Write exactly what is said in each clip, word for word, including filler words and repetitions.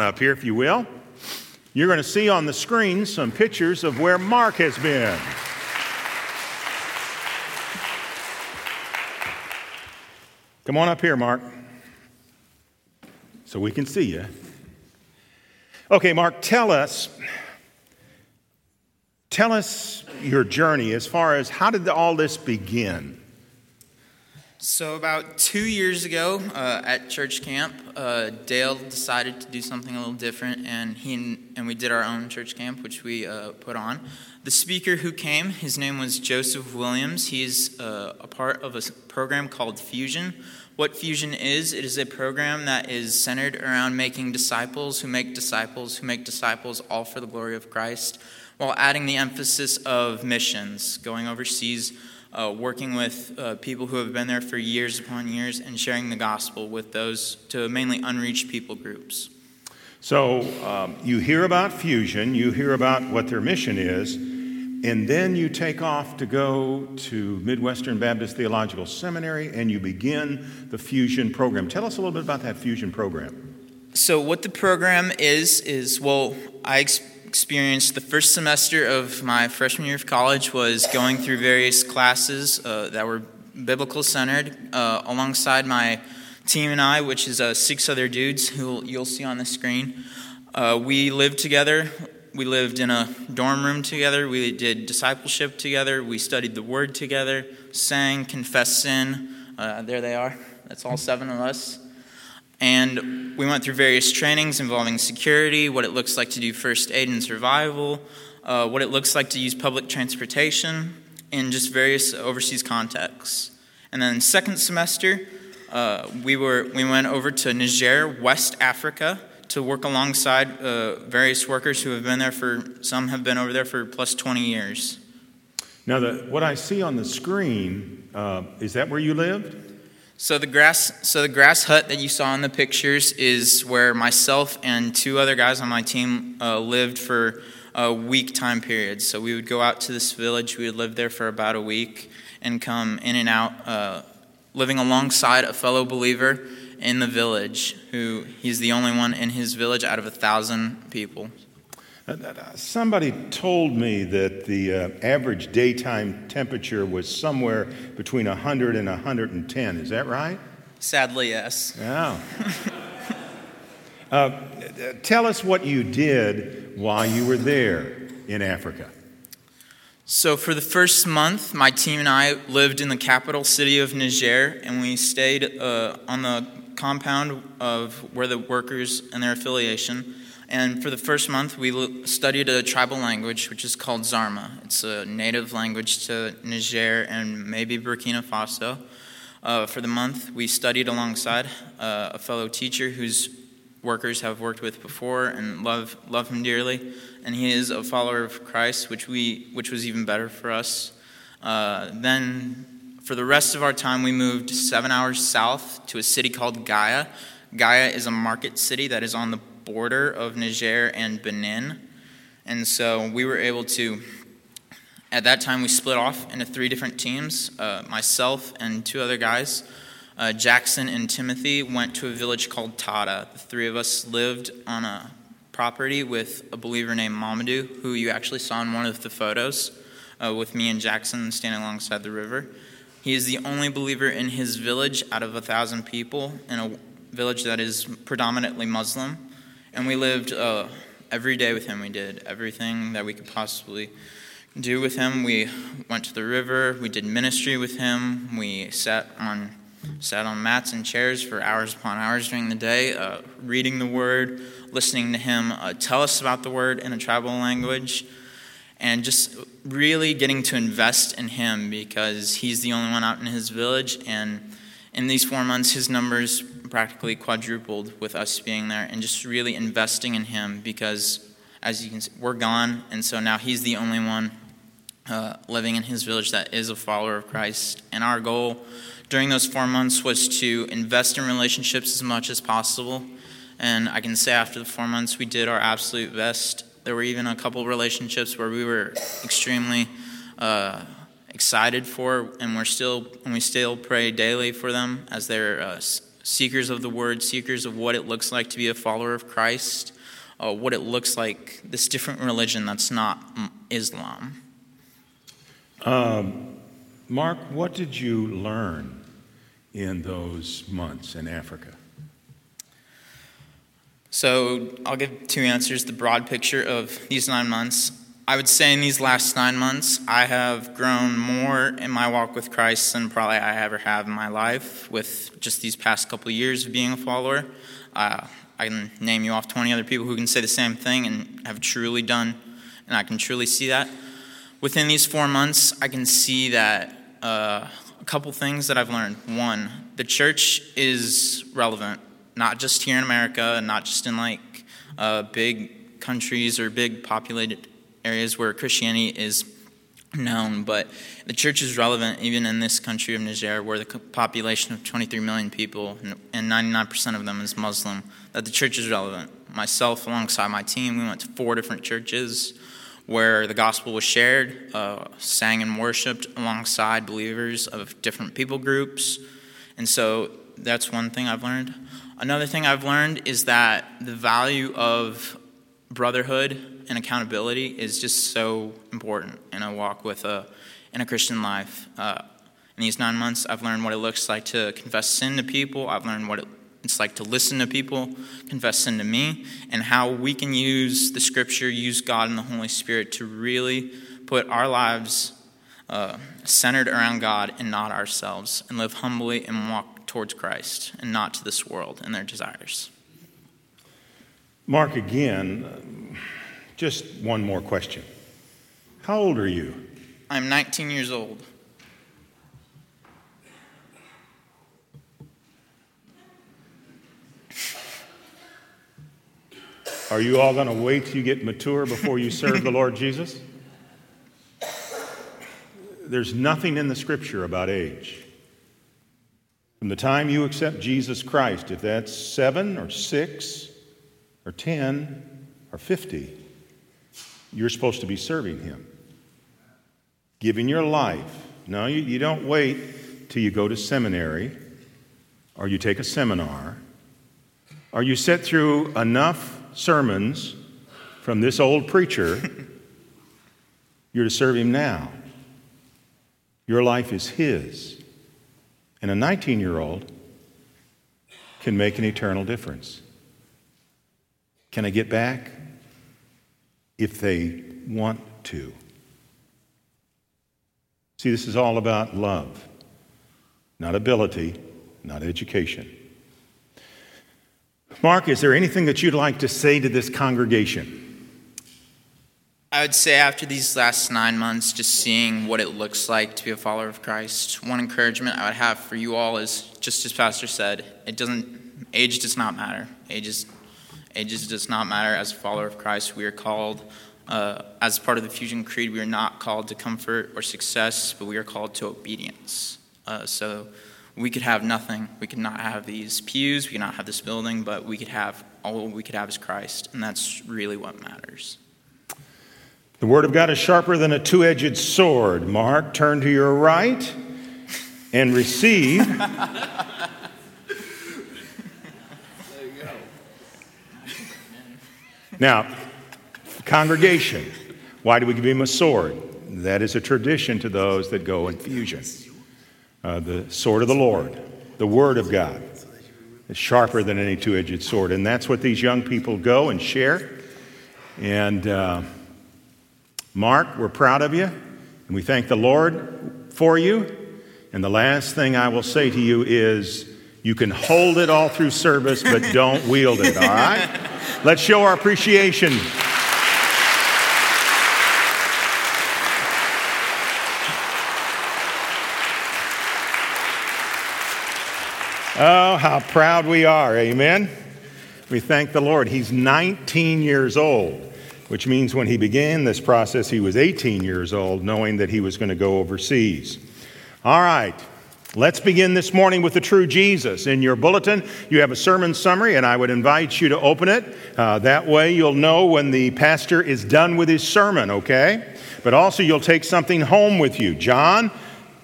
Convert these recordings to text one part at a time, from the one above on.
up here, if you will. You're going to see on the screen some pictures of where Mark has been. Come on up here, Mark, so we can see you. Okay, Mark, tell us, tell us your journey as far as how did all this begin? So about two years ago uh, at church camp, uh, Dale decided to do something a little different, and he and, and we did our own church camp, which we uh, put on. The speaker who came, his name was Joseph Williams. He's uh, a part of a program called Fusion. What Fusion is, it is a program that is centered around making disciples who make disciples who make disciples, all for the glory of Christ, while adding the emphasis of missions, going overseas, uh, working with uh, people who have been there for years upon years, and sharing the gospel with those to mainly unreached people groups. So um, you hear about Fusion, you hear about what their mission is, and then you take off to go to Midwestern Baptist Theological Seminary and you begin the Fusion program. Tell us a little bit about that Fusion program. So what the program is, is, well, I ex- experienced the first semester of my freshman year of college was going through various classes uh, that were biblical-centered uh, alongside my team and I, which is uh, six other dudes who you'll see on the screen. Uh, we lived together. We lived in a dorm room together, we did discipleship together, we studied the Word together, sang, confessed sin, uh, there they are, that's all seven of us. And we went through various trainings involving security, what it looks like to do first aid and survival, uh, what it looks like to use public transportation, and just various overseas contexts. And then second semester, uh, we were we went over to Niger, West Africa, to work alongside uh, various workers who have been there for, some have been over there for plus twenty years. Now, the, what I see on the screen, uh, is that where you lived? So the grass so the grass hut that you saw in the pictures is where myself and two other guys on my team uh, lived for a week time period. So we would go out to this village, we would live there for about a week, and come in and out, uh, living alongside a fellow believer in the village, who he's the only one in his village out of a thousand people. Somebody told me that the uh, average daytime temperature was somewhere between one hundred and one hundred ten. Is that right? Sadly, yes. Yeah. uh, tell us what you did while you were there in Africa. So for the first month, my team and I lived in the capital city of Niger, and we stayed uh, on the compound of where the workers and their affiliation. And for the first month, we studied a tribal language, which is called Zarma. It's a native language to Niger and maybe Burkina Faso. Uh, for the month, we studied alongside uh, a fellow teacher whose workers have worked with before and love love him dearly. And he is a follower of Christ, which we which was even better for us. Uh, then for the rest of our time, we moved seven hours south to a city called Gaia. Gaia is a market city that is on the border of Niger and Benin. And so we were able to, at that time, we split off into three different teams. Uh, myself and two other guys, uh, Jackson and Timothy, went to a village called Tada. The three of us lived on a property with a believer named Mamadou, who you actually saw in one of the photos uh, with me and Jackson standing alongside the river. He is the only believer in his village out of a thousand people, in a village that is predominantly Muslim. And we lived uh, every day with him. We did everything that we could possibly do with him. We went to the river. We did ministry with him. We sat on sat on mats and chairs for hours upon hours during the day, uh, reading the Word, listening to him uh, tell us about the Word in a tribal language. And just really getting to invest in him because he's the only one out in his village. And in these four months, his numbers practically quadrupled with us being there. And just really investing in him because, as you can see, we're gone. And so now he's the only one uh, living in his village that is a follower of Christ. And our goal during those four months was to invest in relationships as much as possible. And I can say after the four months, we did our absolute best. There were even a couple relationships where we were extremely uh, excited for, and we're still and we still pray daily for them as they're uh, seekers of the word, seekers of what it looks like to be a follower of Christ, uh, what it looks like, this different religion that's not Islam. Um, Mark, what did you learn in those months in Africa? So I'll give two answers, the broad picture of these nine months. I would say in these last nine months, I have grown more in my walk with Christ than probably I ever have in my life with just these past couple of years of being a follower. Uh, I can name you off twenty other people who can say the same thing and have truly done, and I can truly see that. Within these four months, I can see that uh, a couple things that I've learned. One, the church is relevant. Not just here in America, and not just in like uh, big countries or big populated areas where Christianity is known, but the church is relevant even in this country of Niger, where the population of twenty-three million people and ninety-nine percent of them is Muslim, that the church is relevant. Myself, alongside my team, we went to four different churches where the gospel was shared, uh, sang and worshipped alongside believers of different people groups, and so that's one thing I've learned. Another thing I've learned is that the value of brotherhood and accountability is just so important in a walk with a in a Christian life. Uh, in these nine months, I've learned what it looks like to confess sin to people. I've learned what it's like to listen to people, confess sin to me, and how we can use the Scripture, use God and the Holy Spirit to really put our lives uh, centered around God and not ourselves, and live humbly and walk towards Christ and not to this world and their desires. Mark, again, just one more question. How old are you? I'm nineteen years old. Are you all going to wait till you get mature before you serve the Lord Jesus? There's nothing in the Scripture about age. From the time you accept Jesus Christ, if that's seven or six or ten or fifty, you're supposed to be serving Him, giving your life. No, you, you don't wait till you go to seminary or you take a seminar or you sit through enough sermons from this old preacher. You're to serve Him now. Your life is His. And a nineteen-year-old can make an eternal difference. Can I get back? If they want to. See, this is all about love, not ability, not education. Mark, is there anything that you'd like to say to this congregation? I would say after these last nine months, just seeing what it looks like to be a follower of Christ, one encouragement I would have for you all is, just as Pastor said, it doesn't, age does not matter. Age is, ages does not matter as a follower of Christ. We are called, uh, as part of the Fusion Creed, we are not called to comfort or success, but we are called to obedience. Uh, so we could have nothing. We could not have these pews. We could not have this building, but we could have, all we could have is Christ, and that's really what matters. The Word of God is sharper than a two-edged sword. Mark, turn to your right and receive. There you go. Now, congregation, why do we give him a sword? That is a tradition to those that go in Fusion. Uh, the sword of the Lord, the Word of God, is sharper than any two-edged sword. And that's what these young people go and share. And Uh, Mark, we're proud of you, and we thank the Lord for you. And the last thing I will say to you is you can hold it all through service, but don't wield it, all right? Let's show our appreciation. Oh, how proud we are, amen? We thank the Lord. He's nineteen years old, which means when he began this process, he was eighteen years old, knowing that he was going to go overseas. All right, let's begin this morning with the true Jesus. In your bulletin, you have a sermon summary, and I would invite you to open it. Uh, that way you'll know when the pastor is done with his sermon, okay? But also you'll take something home with you. John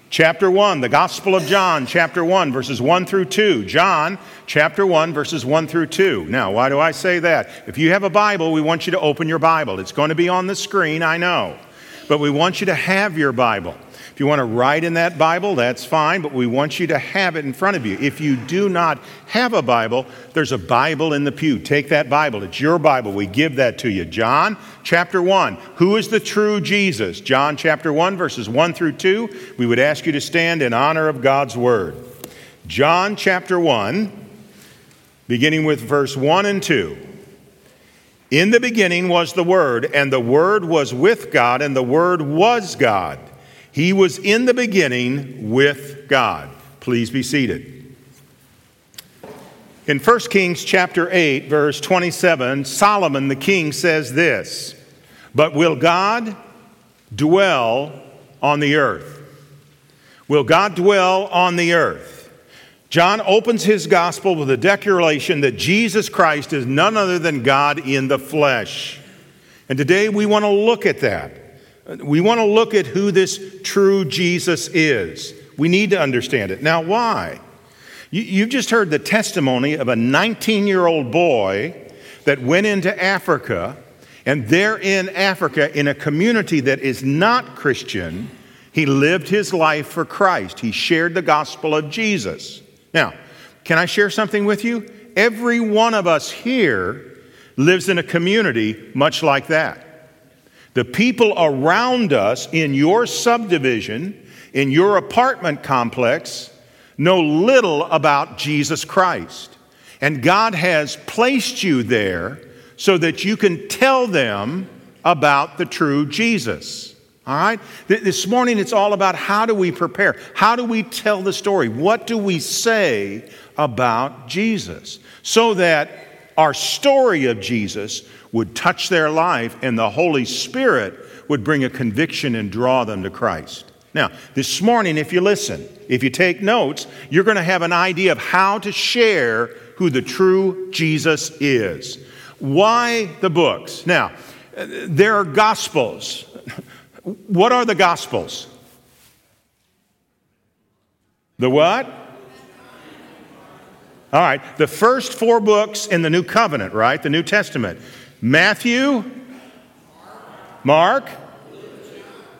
Chapter one, the Gospel of John, chapter one, verses one through two. John, chapter one, verses one through two. Now, why do I say that? If you have a Bible, we want you to open your Bible. It's going to be on the screen, I know. But we want you to have your Bible. If you want to write in that Bible, that's fine, but we want you to have it in front of you. If you do not have a Bible, there's a Bible in the pew. Take that Bible. It's your Bible. We give that to you. John chapter one. Who is the true Jesus? John chapter one, verses one through two. We would ask you to stand in honor of God's word. John chapter one, beginning with verse one and two. In the beginning was the Word, and the Word was with God, and the Word was God. He was in the beginning with God. Please be seated. In First Kings chapter eight, verse twenty-seven, Solomon the king says this, "But will God dwell on the earth?" Will God dwell on the earth? John opens his gospel with a declaration that Jesus Christ is none other than God in the flesh. And today we want to look at that. We want to look at who this true Jesus is. We need to understand it. Now, why? You, you've just heard the testimony of a nineteen-year-old boy that went into Africa, and there in Africa, in a community that is not Christian, he lived his life for Christ. He shared the gospel of Jesus. Now, can I share something with you? Every one of us here lives in a community much like that. The people around us in your subdivision, in your apartment complex, know little about Jesus Christ. And God has placed you there so that you can tell them about the true Jesus. All right? This morning, it's all about how do we prepare? How do we tell the story? What do we say about Jesus? So that our story of Jesus would touch their life and the Holy Spirit would bring a conviction and draw them to Christ. Now, this morning, if you listen, if you take notes, you're going to have an idea of how to share who the true Jesus is. Why the books? Now, there are Gospels. What are the Gospels? The what? All right. The first four books in the New Covenant, right? The New Testament. Matthew, Mark,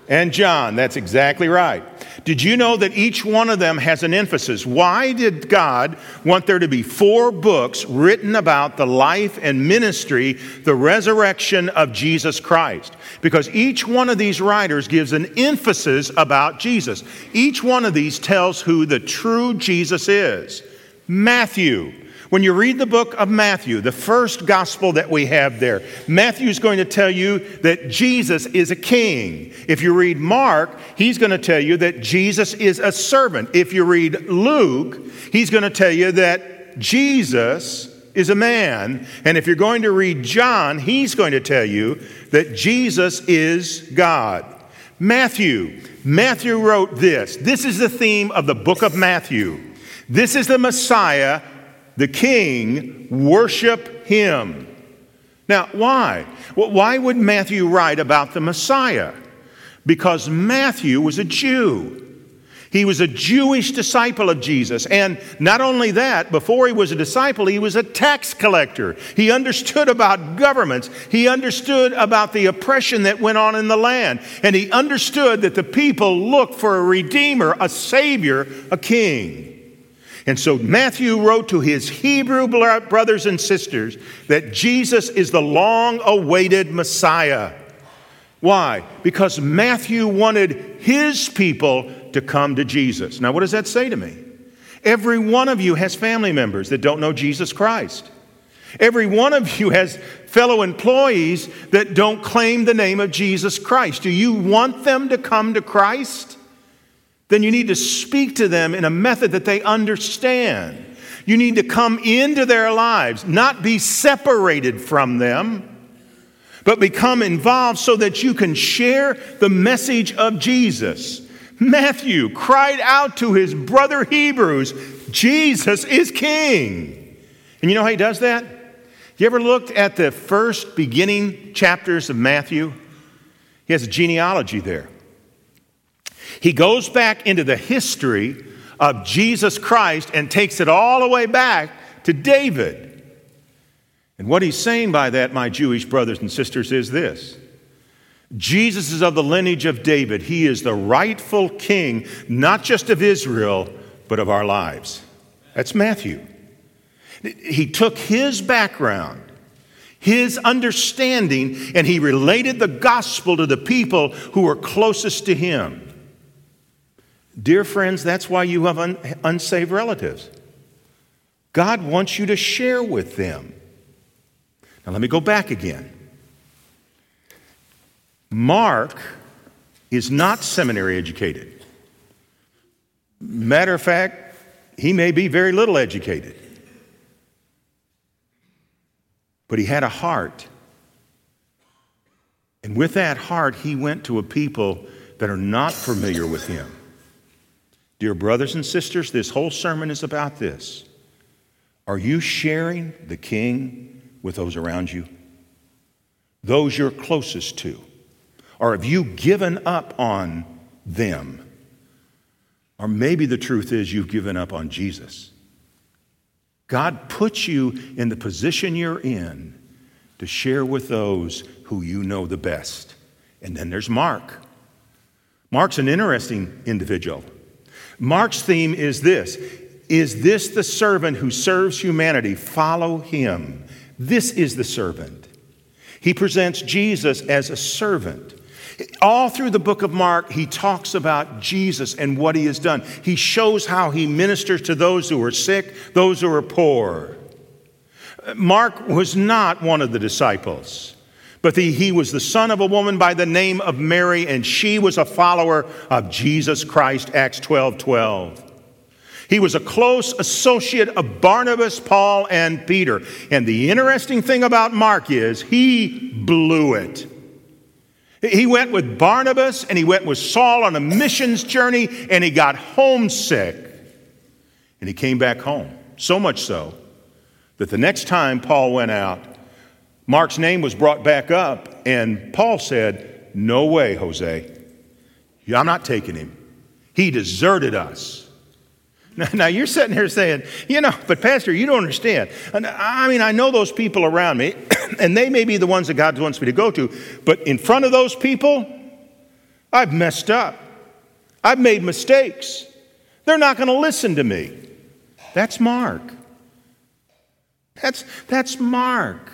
and John. That's exactly right. Did you know that each one of them has an emphasis? Why did God want there to be four books written about the life and ministry, the resurrection of Jesus Christ? Because each one of these writers gives an emphasis about Jesus. Each one of these tells who the true Jesus is. Matthew. When you read the book of Matthew, the first gospel that we have there, Matthew is going to tell you that Jesus is a king. If you read Mark, he's going to tell you that Jesus is a servant. If you read Luke, he's going to tell you that Jesus is a man. And if you're going to read John, he's going to tell you that Jesus is God. Matthew, Matthew wrote this. This is the theme of the book of Matthew. This is the Messiah. The king, worship him. Now, why? Well, why would Matthew write about the Messiah? Because Matthew was a Jew. He was a Jewish disciple of Jesus. And not only that, before he was a disciple, he was a tax collector. He understood about governments. He understood about the oppression that went on in the land. And he understood that the people looked for a redeemer, a savior, a king. And so Matthew wrote to his Hebrew brothers and sisters that Jesus is the long-awaited Messiah. Why? Because Matthew wanted his people to come to Jesus. Now, what does that say to me? Every one of you has family members that don't know Jesus Christ. Every one of you has fellow employees that don't claim the name of Jesus Christ. Do you want them to come to Christ? Then you need to speak to them in a method that they understand. You need to come into their lives, not be separated from them, but become involved so that you can share the message of Jesus. Matthew cried out to his brother Hebrews, Jesus is king. And you know how he does that? You ever looked at the first beginning chapters of Matthew? He has a genealogy there. He goes back into the history of Jesus Christ and takes it all the way back to David. And what he's saying by that, my Jewish brothers and sisters, is this. Jesus is of the lineage of David. He is the rightful king, not just of Israel, but of our lives. That's Matthew. He took his background, his understanding, and he related the gospel to the people who were closest to him. Dear friends, that's why you have un- unsaved relatives. God wants you to share with them. Now let me go back again. Mark is not seminary educated. Matter of fact, he may be very little educated. But he had a heart. And with that heart, he went to a people that are not familiar with him. Dear brothers and sisters, this whole sermon is about this. Are you sharing the King with those around you? Those you're closest to? Or have you given up on them? Or maybe the truth is you've given up on Jesus. God puts you in the position you're in to share with those who you know the best. And then there's Mark. Mark's an interesting individual. Mark's theme is this. Is this the servant who serves humanity? Follow him. This is the servant. He presents Jesus as a servant. All through the book of Mark, he talks about Jesus and what he has done. He shows how he ministers to those who are sick, those who are poor. Mark was not one of the disciples, but the, he was the son of a woman by the name of Mary, and she was a follower of Jesus Christ, Acts twelve twelve. He was a close associate of Barnabas, Paul, and Peter. And the interesting thing about Mark is he blew it. He went with Barnabas and he went with Saul on a missions journey, and he got homesick and he came back home. So much so that the next time Paul went out, Mark's name was brought back up, and Paul said, "No way, Jose. I'm not taking him. He deserted us." Now, now you're sitting here saying, you know, but Pastor, you don't understand. I mean, I know those people around me, and they may be the ones that God wants me to go to, but in front of those people, I've messed up. I've made mistakes. They're not going to listen to me. That's Mark. That's, that's Mark.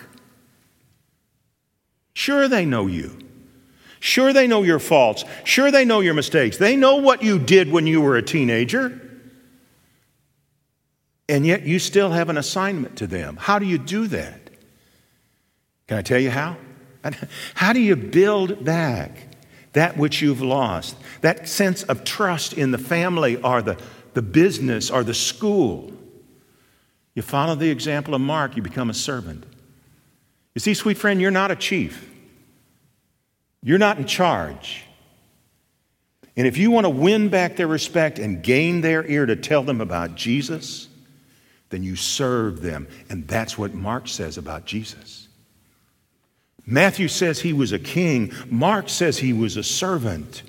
Sure, they know you. Sure, they know your faults. Sure, they know your mistakes. They know what you did when you were a teenager. And yet you still have an assignment to them. How do you do that? Can I tell you how? How do you build back that which you've lost? That sense of trust in the family or the, the business or the school. You follow the example of Mark, you become a servant. You see, sweet friend, you're not a chief. You're not in charge. And if you want to win back their respect and gain their ear to tell them about Jesus, then you serve them. And that's what Mark says about Jesus. Matthew says he was a king. Mark says he was a servant.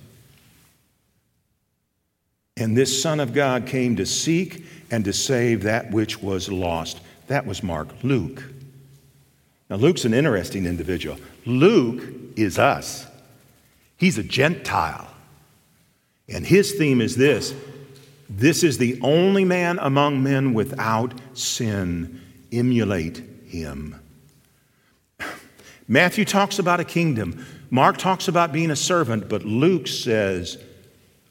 And this Son of God came to seek and to save that which was lost. That was Mark. Luke. Now, Luke's an interesting individual. Luke is us. He's a Gentile. And his theme is this. This is the only man among men without sin. Emulate him. Matthew talks about a kingdom. Mark talks about being a servant. But Luke says,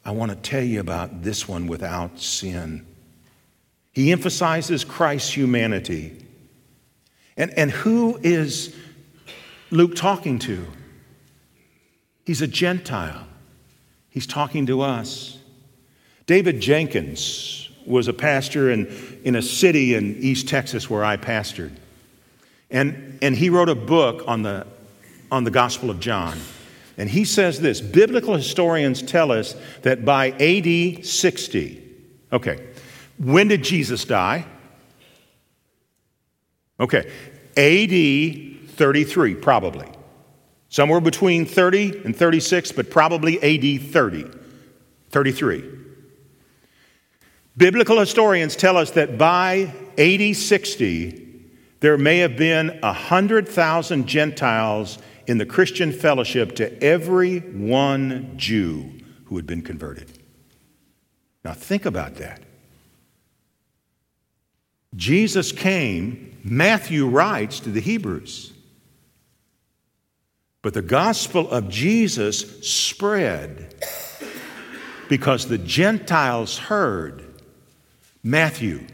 I want to tell you about this one without sin. He emphasizes Christ's humanity. And, and who is Luke talking to? He's a Gentile. He's talking to us. David Jenkins was a pastor in, in a city in East Texas where I pastored. And, and he wrote a book on the, on the Gospel of John. And he says this, biblical historians tell us that by A D sixty, okay, when did Jesus die? Okay, A D thirty-three, probably. Somewhere between thirty and thirty-six, but probably A D thirty. thirty-three. Biblical historians tell us that by A D sixty, there may have been one hundred thousand Gentiles in the Christian fellowship to every one Jew who had been converted. Now think about that. Jesus came, Matthew writes to the Hebrews, but the gospel of Jesus spread because the Gentiles heard. Matthew,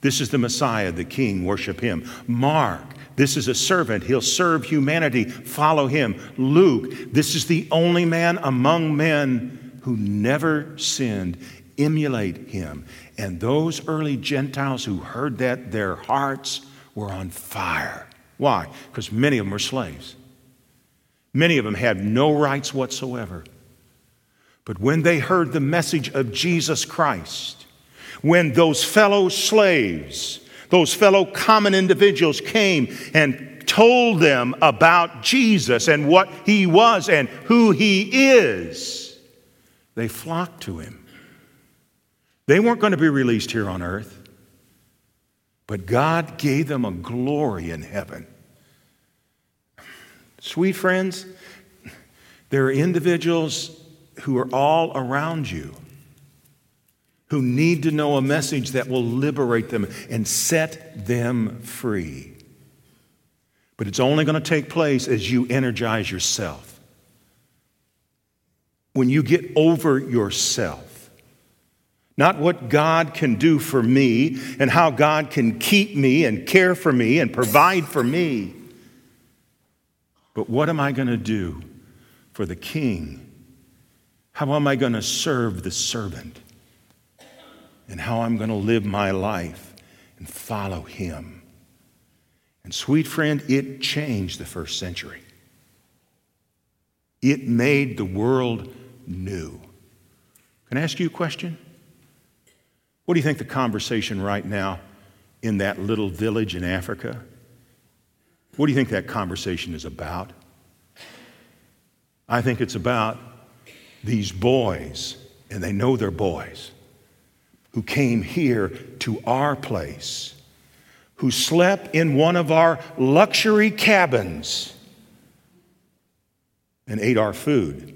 this is the Messiah, the King, worship him. Mark, this is a servant, he'll serve humanity, follow him. Luke, this is the only man among men who never sinned, emulate him. And those early Gentiles who heard that, their hearts were on fire. Why? Because many of them were slaves. Many of them had no rights whatsoever. But when they heard the message of Jesus Christ, when those fellow slaves, those fellow common individuals came and told them about Jesus and what he was and who he is, they flocked to him. They weren't going to be released here on earth, but God gave them a glory in heaven. Sweet friends, there are individuals who are all around you who need to know a message that will liberate them and set them free. But it's only going to take place as you energize yourself. When you get over yourself, not what God can do for me and how God can keep me and care for me and provide for me, but what am I going to do for the King? How am I going to serve the servant? And how I'm going to live my life and follow him. And sweet friend, it changed the first century. It made the world new. Can I ask you a question? What do you think the conversation right now in that little village in Africa? What do you think that conversation is about? I think it's about these boys, and they know they're boys, who came here to our place, who slept in one of our luxury cabins and ate our food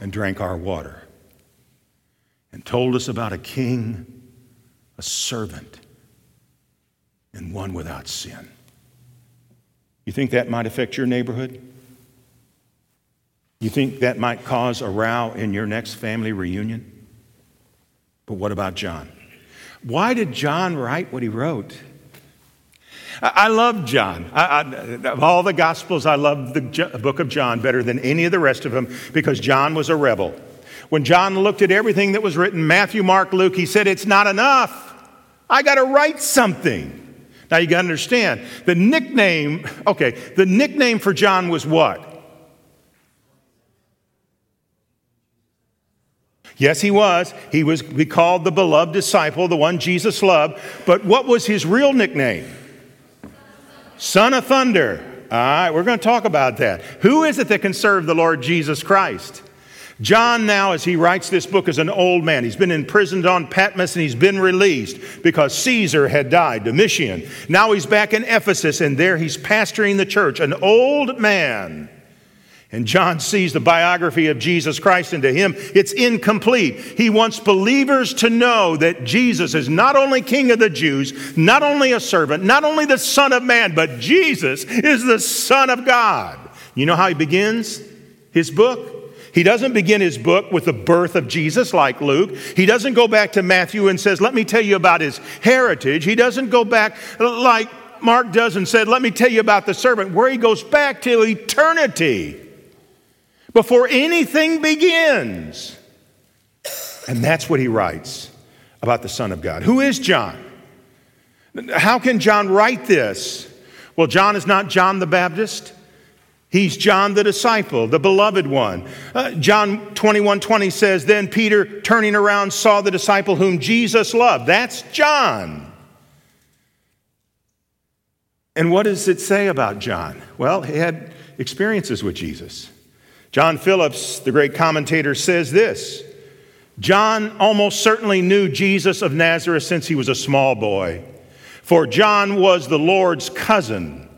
and drank our water and told us about a king, a servant, and one without sin. You think that might affect your neighborhood? You think that might cause a row in your next family reunion? But what about John? Why did John write what he wrote? I, I love John. I, I, of all the Gospels, I love the J- book of John better than any of the rest of them because John was a rebel. When John looked at everything that was written, Matthew, Mark, Luke, he said, it's not enough. I got to write something. Now, you got to understand, the nickname, okay, the nickname for John was what? Yes, he was. He was be called the beloved disciple, the one Jesus loved. But what was his real nickname? Son of Thunder. All right, we're going to talk about that. Who is it that can serve the Lord Jesus Christ? John now, as he writes this book, is an old man. He's been imprisoned on Patmos, and he's been released because Caesar had died, Domitian. Now he's back in Ephesus, and there he's pastoring the church, an old man. And John sees the biography of Jesus Christ, and to him, it's incomplete. He wants believers to know that Jesus is not only King of the Jews, not only a servant, not only the Son of Man, but Jesus is the Son of God. You know how he begins his book? He doesn't begin his book with the birth of Jesus like Luke. He doesn't go back to Matthew and says, let me tell you about his heritage. He doesn't go back like Mark does and said, let me tell you about the servant, where he goes back to eternity. Before anything begins. And that's what he writes about the Son of God. Who is John? How can John write this? Well, John is not John the Baptist. He's John the disciple, the beloved one. Uh, John twenty-one twenty says, then Peter, turning around, saw the disciple whom Jesus loved. That's John. And what does it say about John? Well, he had experiences with Jesus. John Phillips, the great commentator, says this. John almost certainly knew Jesus of Nazareth since he was a small boy, for John was the Lord's cousin.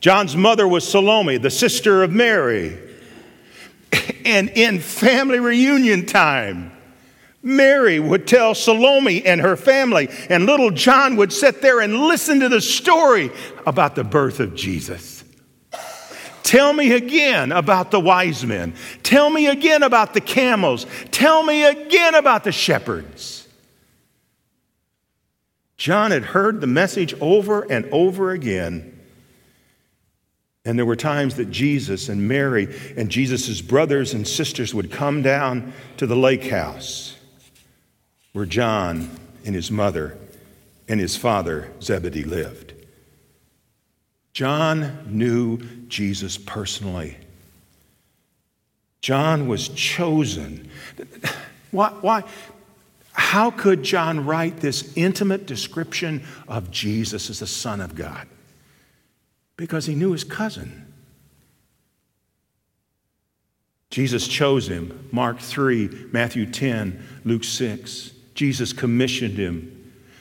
John's mother was Salome, the sister of Mary. And in family reunion time, Mary would tell Salome and her family, and little John would sit there and listen to the story about the birth of Jesus. Tell me again about the wise men. Tell me again about the camels. Tell me again about the shepherds. John had heard the message over and over again. And there were times that Jesus and Mary and Jesus' brothers and sisters would come down to the lake house where John and his mother and his father Zebedee lived. John knew Jesus personally. John was chosen. Why? Why? How could John write this intimate description of Jesus as the Son of God? Because he knew his cousin. Jesus chose him. Mark three, Matthew ten, Luke six. Jesus commissioned him.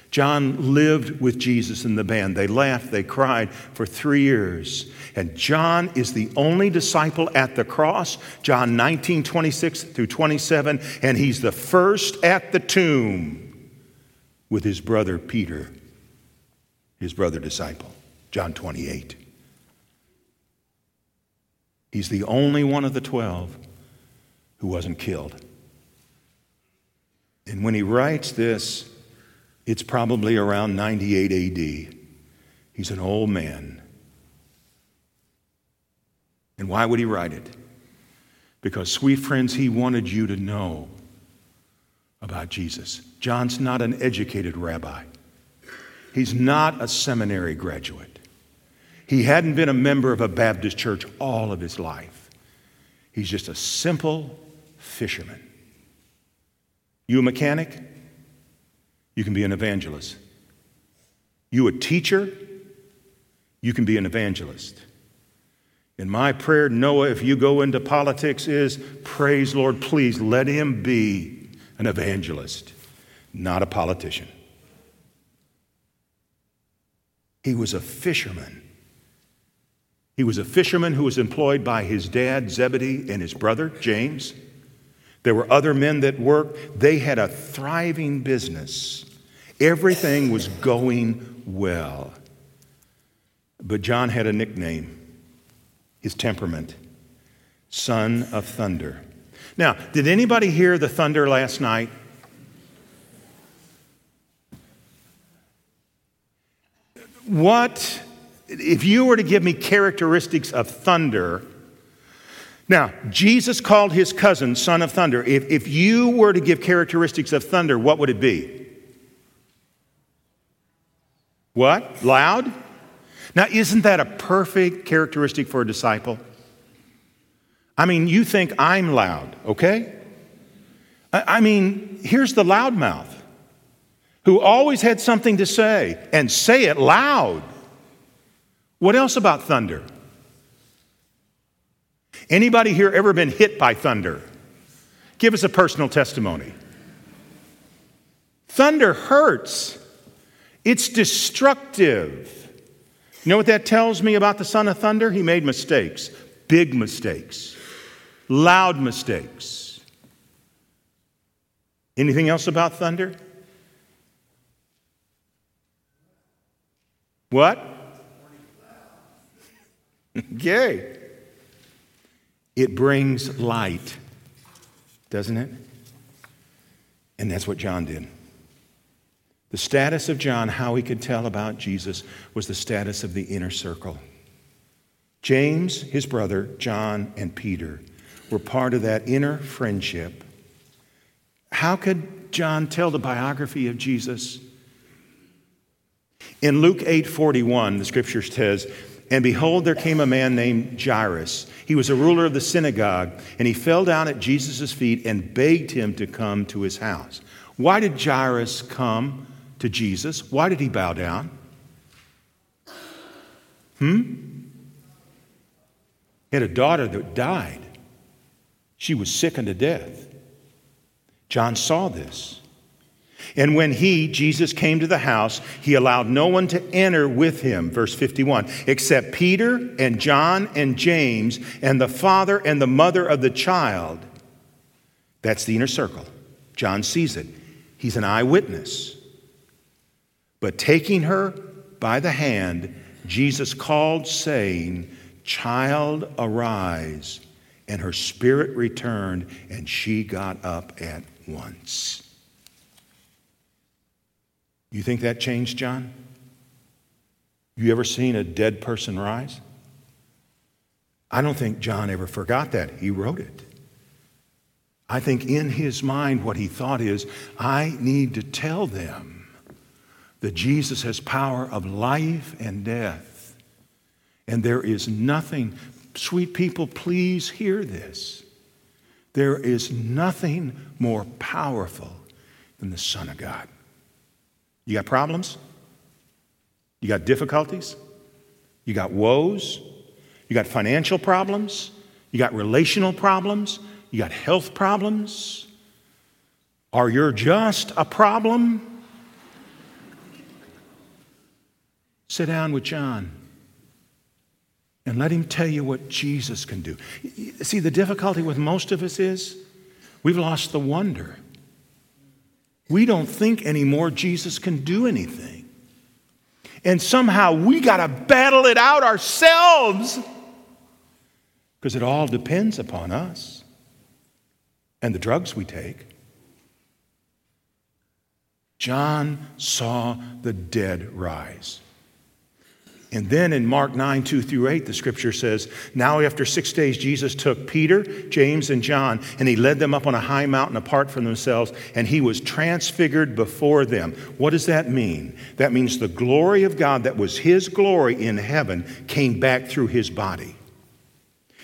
John lived with Jesus in the band. They laughed, they cried for three years. And John is the only disciple at the cross, John nineteen, twenty-six through twenty-seven, and he's the first at the tomb with his brother Peter, his brother disciple, John twenty-eight. He's the only one of the twelve who wasn't killed. And when he writes this, it's probably around ninety-eight A D. He's an old man. And why would he write it? Because, sweet friends, he wanted you to know about Jesus. John's not an educated rabbi. He's not a seminary graduate. He hadn't been a member of a Baptist church all of his life. He's just a simple fisherman. You a mechanic? You can be an evangelist. You a teacher? You can be an evangelist. And my prayer, Noah, if you go into politics is, praise Lord, please let him be an evangelist, not a politician. He was a fisherman. He was a fisherman who was employed by his dad, Zebedee, and his brother, James. There were other men that worked. They had a thriving business. Everything was going well. But John had a nickname, his temperament, Son of Thunder. Now, did anybody hear the thunder last night? What... If you were to give me characteristics of thunder, now, Jesus called his cousin Son of Thunder. If, if you were to give characteristics of thunder, what would it be? What? Loud? Now, isn't that a perfect characteristic for a disciple? I mean, you think I'm loud, okay? I, I mean, here's the loudmouth who always had something to say and say it loud. What else about thunder? Anybody here ever been hit by thunder? Give us a personal testimony. Thunder hurts. It's destructive. You know what that tells me about the Son of Thunder? He made mistakes, big mistakes, loud mistakes. Anything else about thunder? What? Okay. It brings light, doesn't it? And that's what John did. The status of John, how he could tell about Jesus, was the status of the inner circle. James, his brother, John, and Peter were part of that inner friendship. How could John tell the biography of Jesus? In Luke eight forty-one, the scripture says, "And behold, there came a man named Jairus. He was a ruler of the synagogue, and he fell down at Jesus' feet and begged him to come to his house." Why did Jairus come to Jesus? Why did he bow down? Hmm? He had a daughter that died. She was sick unto death. John saw this. And when he, Jesus, came to the house, he allowed no one to enter with him, verse fifty-one, except Peter and John and James and the father and the mother of the child. That's the inner circle. John sees it. He's an eyewitness. But taking her by the hand, Jesus called, saying, "Child, arise." And her spirit returned, and she got up at once. You think that changed John? You ever seen a dead person rise? I don't think John ever forgot that. He wrote it. I think in his mind what he thought is, I need to tell them that Jesus has power of life and death. And there is nothing, sweet people, please hear this. There is nothing more powerful than the Son of God. You got problems? You got difficulties? You got woes? You got financial problems? You got relational problems? You got health problems? Or you're just a problem? Sit down with John and let him tell you what Jesus can do. See, the difficulty with most of us is we've lost the wonder. We don't think anymore Jesus can do anything. And somehow we got to battle it out ourselves because it all depends upon us and the drugs we take. John saw the dead rise. And then in Mark nine, two through eight, the scripture says, now after six days, Jesus took Peter, James, and John, and he led them up on a high mountain apart from themselves, and he was transfigured before them. What does that mean? That means the glory of God that was his glory in heaven came back through his body.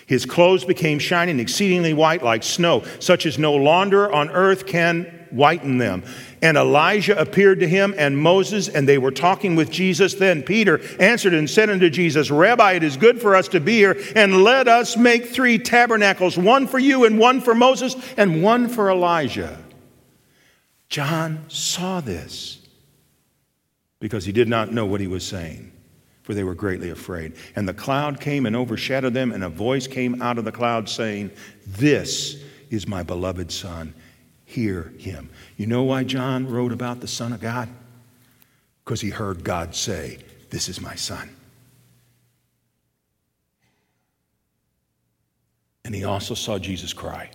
His clothes became shining, exceedingly white like snow, such as no launderer on earth can whiten them. And Elijah appeared to him and Moses, and they were talking with Jesus. Then Peter answered and said unto Jesus, Rabbi, it is good for us to be here, and let us make three tabernacles, one for you and one for Moses and one for Elijah. John saw this because he did not know what he was saying, for they were greatly afraid. And the cloud came and overshadowed them, and a voice came out of the cloud saying, This is my beloved Son. Hear him. You know why John wrote about the Son of God? Because he heard God say, This is my Son. And he also saw Jesus cry.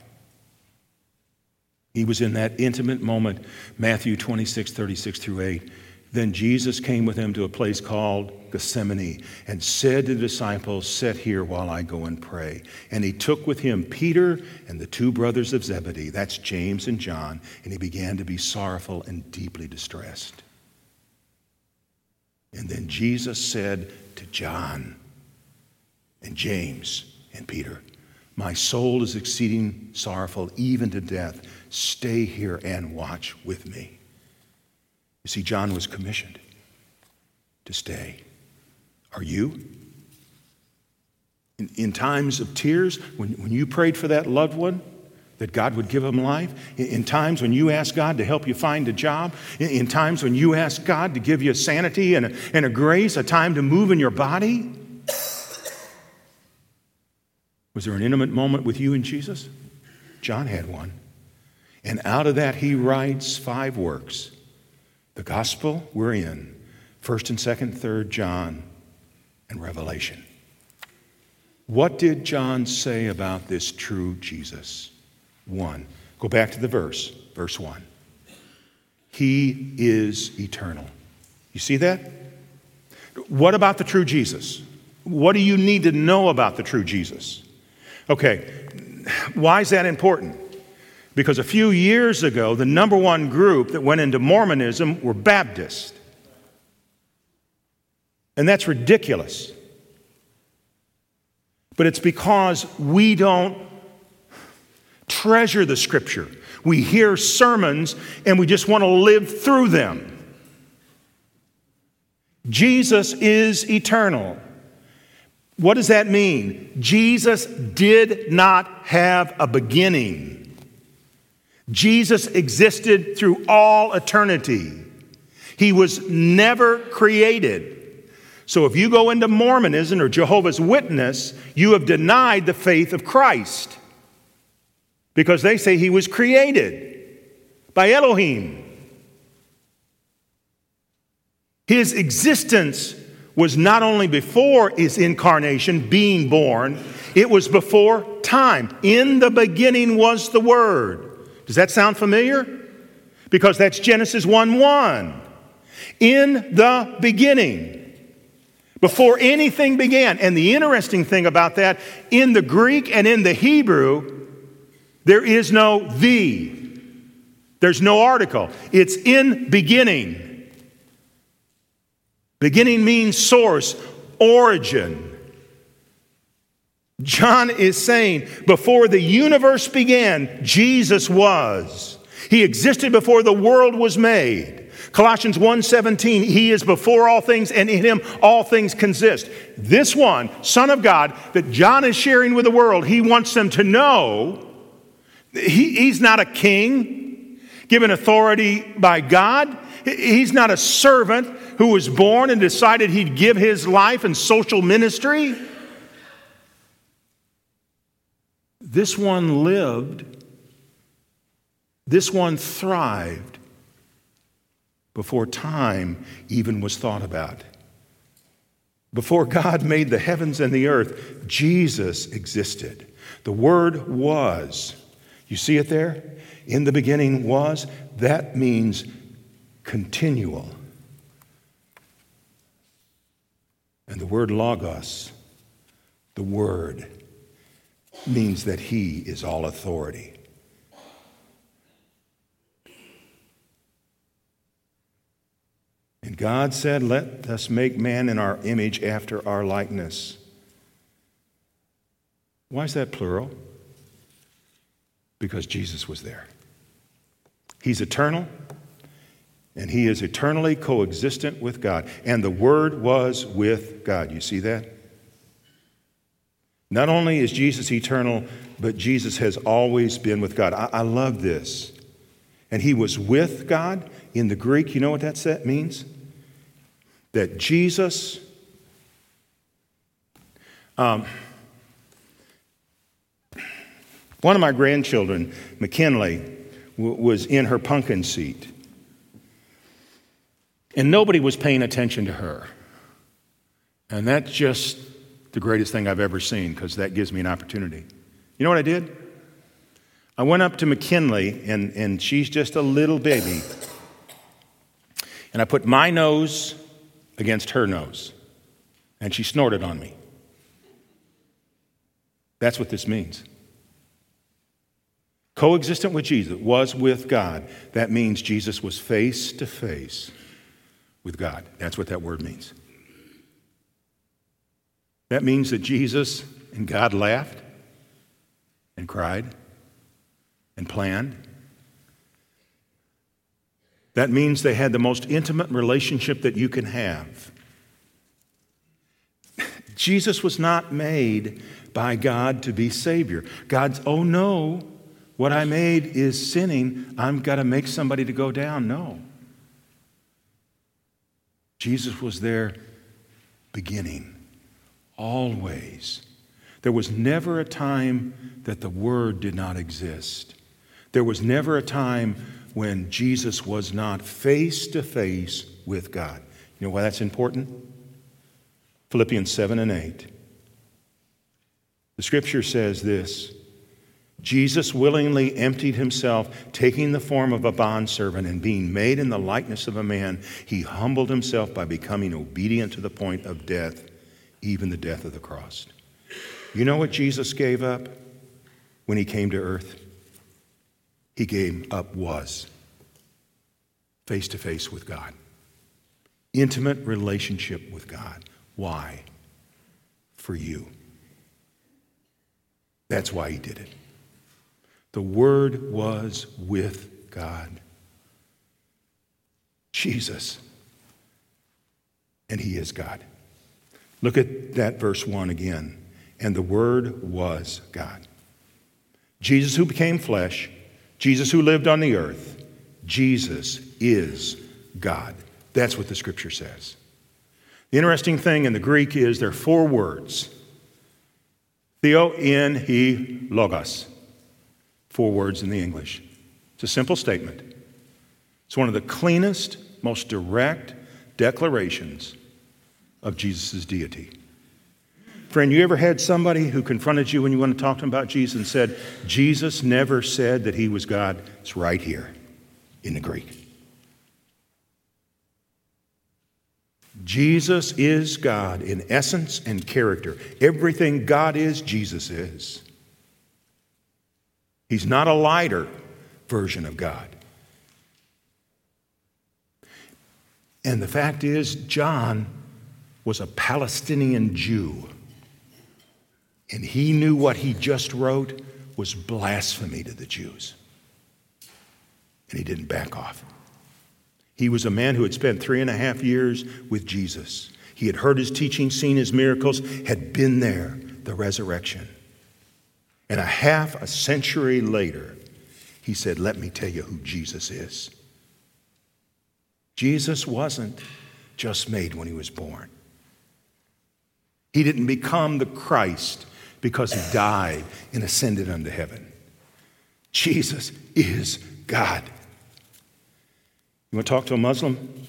He was in that intimate moment, Matthew twenty-six, thirty-six through eight. Then Jesus came with them to a place called Gethsemane and said to the disciples, Sit here while I go and pray. And he took with him Peter and the two brothers of Zebedee, that's James and John, and he began to be sorrowful and deeply distressed. And then Jesus said to John and James and Peter, My soul is exceeding sorrowful, even to death. Stay here and watch with me. You see, John was commissioned to stay. Are you? In, in times of tears, when, when you prayed for that loved one, that God would give them life, in, in times when you asked God to help you find a job, in, in times when you asked God to give you sanity and a, and a grace, a time to move in your body, was there an intimate moment with you and Jesus? John had one. And out of that, he writes five works. The gospel we're in, First and Second, Third John, and Revelation. What did John say about this true Jesus? One, go back to the verse, verse one. He is eternal. You see that? What about the true Jesus? What do you need to know about the true Jesus? Okay, why is that important? Because a few years ago, the number one group that went into Mormonism were Baptists. And that's ridiculous. But it's because we don't treasure the scripture. We hear sermons and we just want to live through them. Jesus is eternal. What does that mean? Jesus did not have a beginning. Jesus existed through all eternity. He was never created. So if you go into Mormonism or Jehovah's Witness, you have denied the faith of Christ because they say he was created by Elohim. His existence was not only before his incarnation, being born, it was before time. In the beginning was the Word. Does that sound familiar? Because that's Genesis one one. In the beginning. Before anything began. And the interesting thing about that, in the Greek and in the Hebrew, there is no the. There's no article. It's in beginning. Beginning means source, origin. John is saying, before the universe began, Jesus was. He existed before the world was made. Colossians one seventeen, he is before all things, and in him all things consist. This one, Son of God, that John is sharing with the world, he wants them to know he, he's not a king given authority by God. He's not a servant who was born and decided he'd give his life in social ministry. This one lived. This one thrived. Before time even was thought about. Before God made the heavens and the earth, Jesus existed. The Word was. You see it there? In the beginning was. That means continual. And the word logos, the Word, means that He is all authority. And God said, let us make man in our image after our likeness. Why is that plural? Because Jesus was there. He's eternal, and he is eternally coexistent with God. And the Word was with God. You see that? Not only is Jesus eternal, but Jesus has always been with God. I, I love this. And he was with God. In the Greek, you know what that set means? That Jesus, um, one of my grandchildren, McKinley, w- was in her pumpkin seat. And nobody was paying attention to her. And that's just the greatest thing I've ever seen, because that gives me an opportunity. You know what I did? I went up to McKinley, and, and she's just a little baby. And I put my nose against her nose, and she snorted on me. That's what this means. Coexistent with Jesus, was with God. That means Jesus was face to face with God. That's what that word means. That means that Jesus and God laughed and cried and planned. That means they had the most intimate relationship that you can have. Jesus was not made by God to be Savior. God's, oh no, what I made is sinning. I've got to make somebody to go down. No. Jesus was there beginning, always. There was never a time that the Word did not exist. There was never a time when Jesus was not face-to-face with God. You know why that's important? Philippians seven and eight. The Scripture says this, Jesus willingly emptied himself, taking the form of a bondservant and being made in the likeness of a man. He humbled himself by becoming obedient to the point of death, even the death of the cross. You know what Jesus gave up when he came to earth? He gave up was face-to-face with God. Intimate relationship with God. Why? For you. That's why he did it. The Word was with God. Jesus. And he is God. Look at that verse one again. And the Word was God. Jesus, who became flesh, Jesus who lived on the earth, Jesus is God. That's what the scripture says. The interesting thing in the Greek is there are four words. Theo, en, he, logos. Four words in the English. It's a simple statement. It's one of the cleanest, most direct declarations of Jesus' deity. Friend, you ever had somebody who confronted you when you went to talk to them about Jesus and said, Jesus never said that he was God? It's right here in the Greek. Jesus is God in essence and character. Everything God is, Jesus is. He's not a lighter version of God. And the fact is, John was a Palestinian Jew. And he knew what he just wrote was blasphemy to the Jews. And he didn't back off. He was a man who had spent three and a half years with Jesus. He had heard his teaching, seen his miracles, had been there, the resurrection. And a half a century later, he said, let me tell you who Jesus is. Jesus wasn't just made when he was born. He didn't become the Christ because he died and ascended unto heaven. Jesus is God. You want to talk to a Muslim?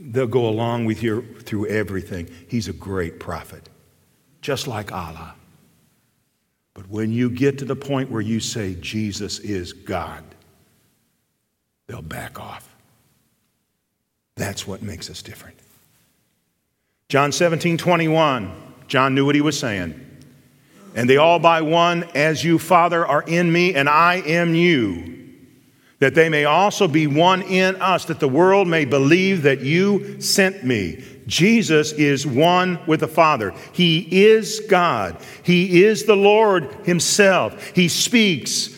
They'll go along with you through everything. He's a great prophet, just like Allah. But when you get to the point where you say Jesus is God, they'll back off. That's what makes us different. John seventeen twenty-one, John knew what he was saying. And they all by one, as you, Father, are in me, and I am you. That they may also be one in us, that the world may believe that you sent me. Jesus is one with the Father. He is God. He is the Lord himself. He speaks.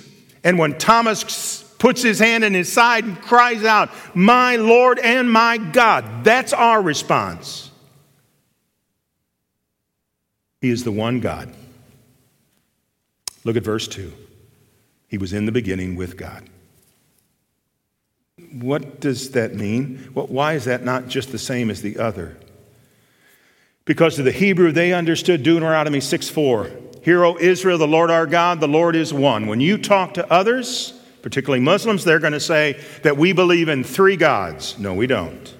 And when Thomas puts his hand in his side and cries out, my Lord and my God, that's our response. He is the one God. Look at verse two. He was in the beginning with God. What does that mean? Well, why is that not just the same as the other? Because of the Hebrew, they understood Deuteronomy six four. Hear, O Israel, the Lord our God, the Lord is one. When you talk to others, particularly Muslims, they're going to say that we believe in three gods. No, we don't.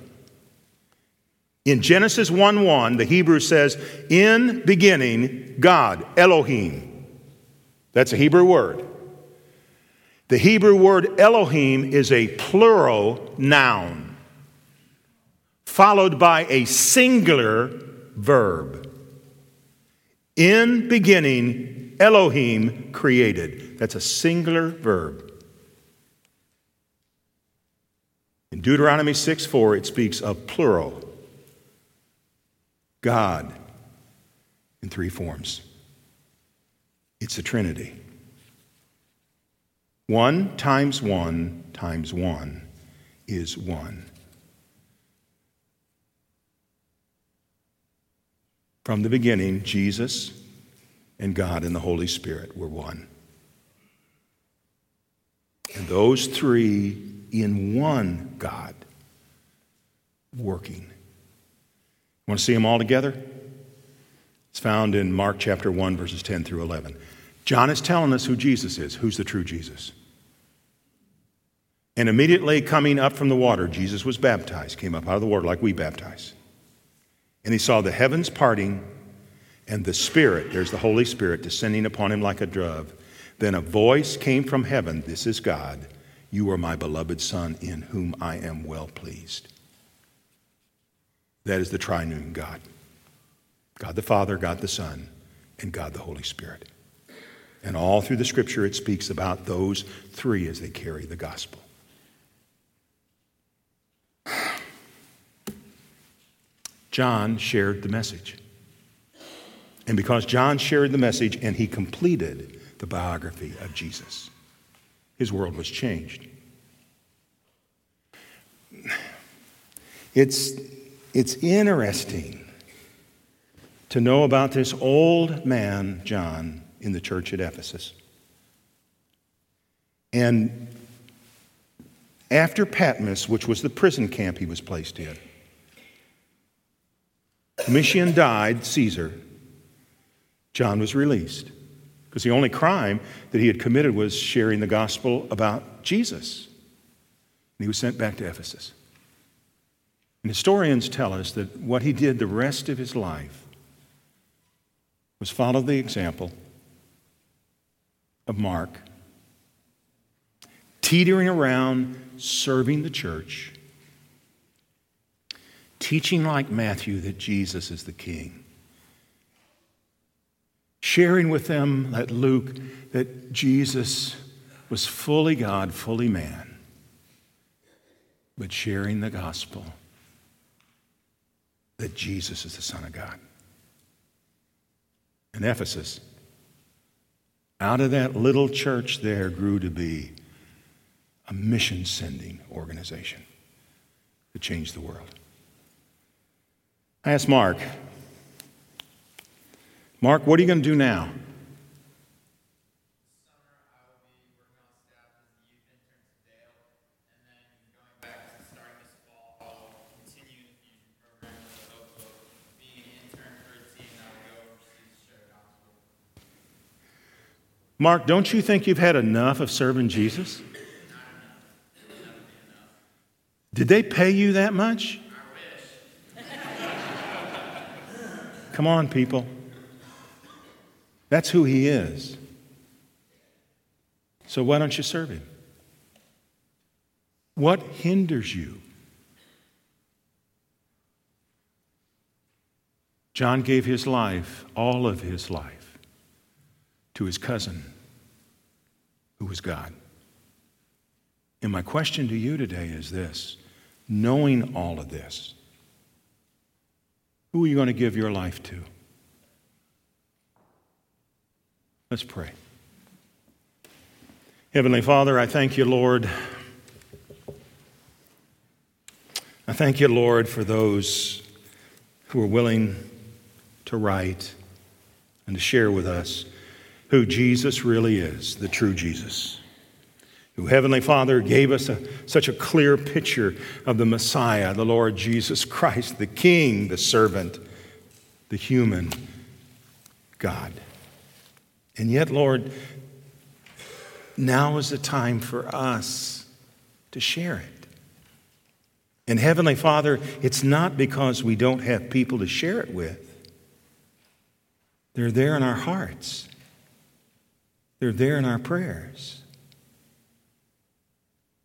In Genesis one one, the Hebrew says, in beginning, God, Elohim. That's a Hebrew word. The Hebrew word Elohim is a plural noun, followed by a singular verb. In beginning, Elohim created. That's a singular verb. In Deuteronomy six four, it speaks of plural, God in three forms. It's the Trinity. One times one times one is one. From the beginning, Jesus and God and the Holy Spirit were one. And those three in one God working. You want to see them all together? It's found in Mark chapter one, verses ten through eleven. John is telling us who Jesus is, who's the true Jesus. And immediately coming up from the water, Jesus was baptized, came up out of the water like we baptize. And he saw the heavens parting and the Spirit, there's the Holy Spirit, descending upon him like a dove. Then a voice came from heaven, this is God, you are my beloved Son in whom I am well pleased. That is the triune God. God the Father, God the Son, and God the Holy Spirit. And all through the scripture, it speaks about those three as they carry the gospel. John shared the message. And because John shared the message and he completed the biography of Jesus, his world was changed. It's, it's interesting to know about this old man, John, in the church at Ephesus. And after Patmos, which was the prison camp he was placed in, Domitian died, Caesar. John was released because the only crime that he had committed was sharing the gospel about Jesus. And he was sent back to Ephesus. And historians tell us that what he did the rest of his life was follow the example of Mark, teetering around, serving the church, teaching like Matthew that Jesus is the king, sharing with them that Luke, that Jesus was fully God, fully man, but sharing the gospel that Jesus is the Son of God. In Ephesus, out of that little church there grew to be a mission-sending organization that changed the world. I asked Mark, Mark, what are you going to do now? Mark, don't you think you've had enough of serving Jesus? Did they pay you that much? I wish. Come on, people. That's who he is. So why don't you serve him? What hinders you? John gave his life, all of his life, to his cousin, who was God. And my question to you today is this: knowing all of this, who are you going to give your life to? Let's pray. Heavenly Father, I thank you, Lord. I thank you, Lord, for those who are willing to write and to share with us who Jesus really is, the true Jesus, who, Heavenly Father, gave us a, such a clear picture of the Messiah, the Lord Jesus Christ, the King, the servant, the human God. And yet, Lord, now is the time for us to share it. And Heavenly Father, it's not because we don't have people to share it with. They're there in our hearts. They're there in our prayers.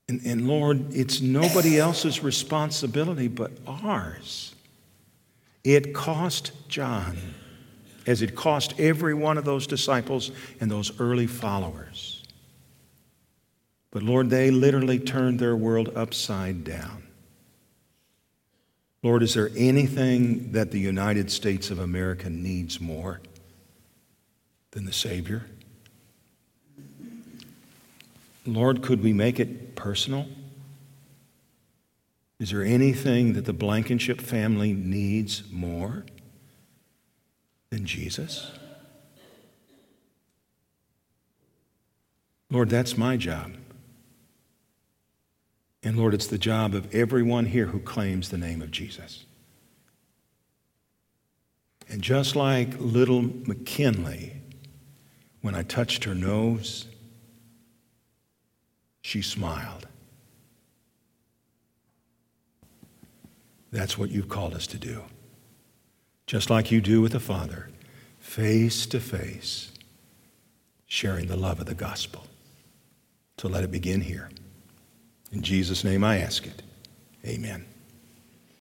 And, and Lord, it's nobody else's responsibility but ours. It cost John, as it cost every one of those disciples and those early followers. But Lord, they literally turned their world upside down. Lord, is there anything that the United States of America needs more than the Savior? Lord, could we make it personal? Is there anything that the Blankenship family needs more than Jesus? Lord, that's my job. And Lord, it's the job of everyone here who claims the name of Jesus. And just like little McKinley, when I touched her nose, she smiled. That's what you've called us to do. Just like you do with the Father, face to face, sharing the love of the gospel. So let it begin here. In Jesus' name I ask it. Amen.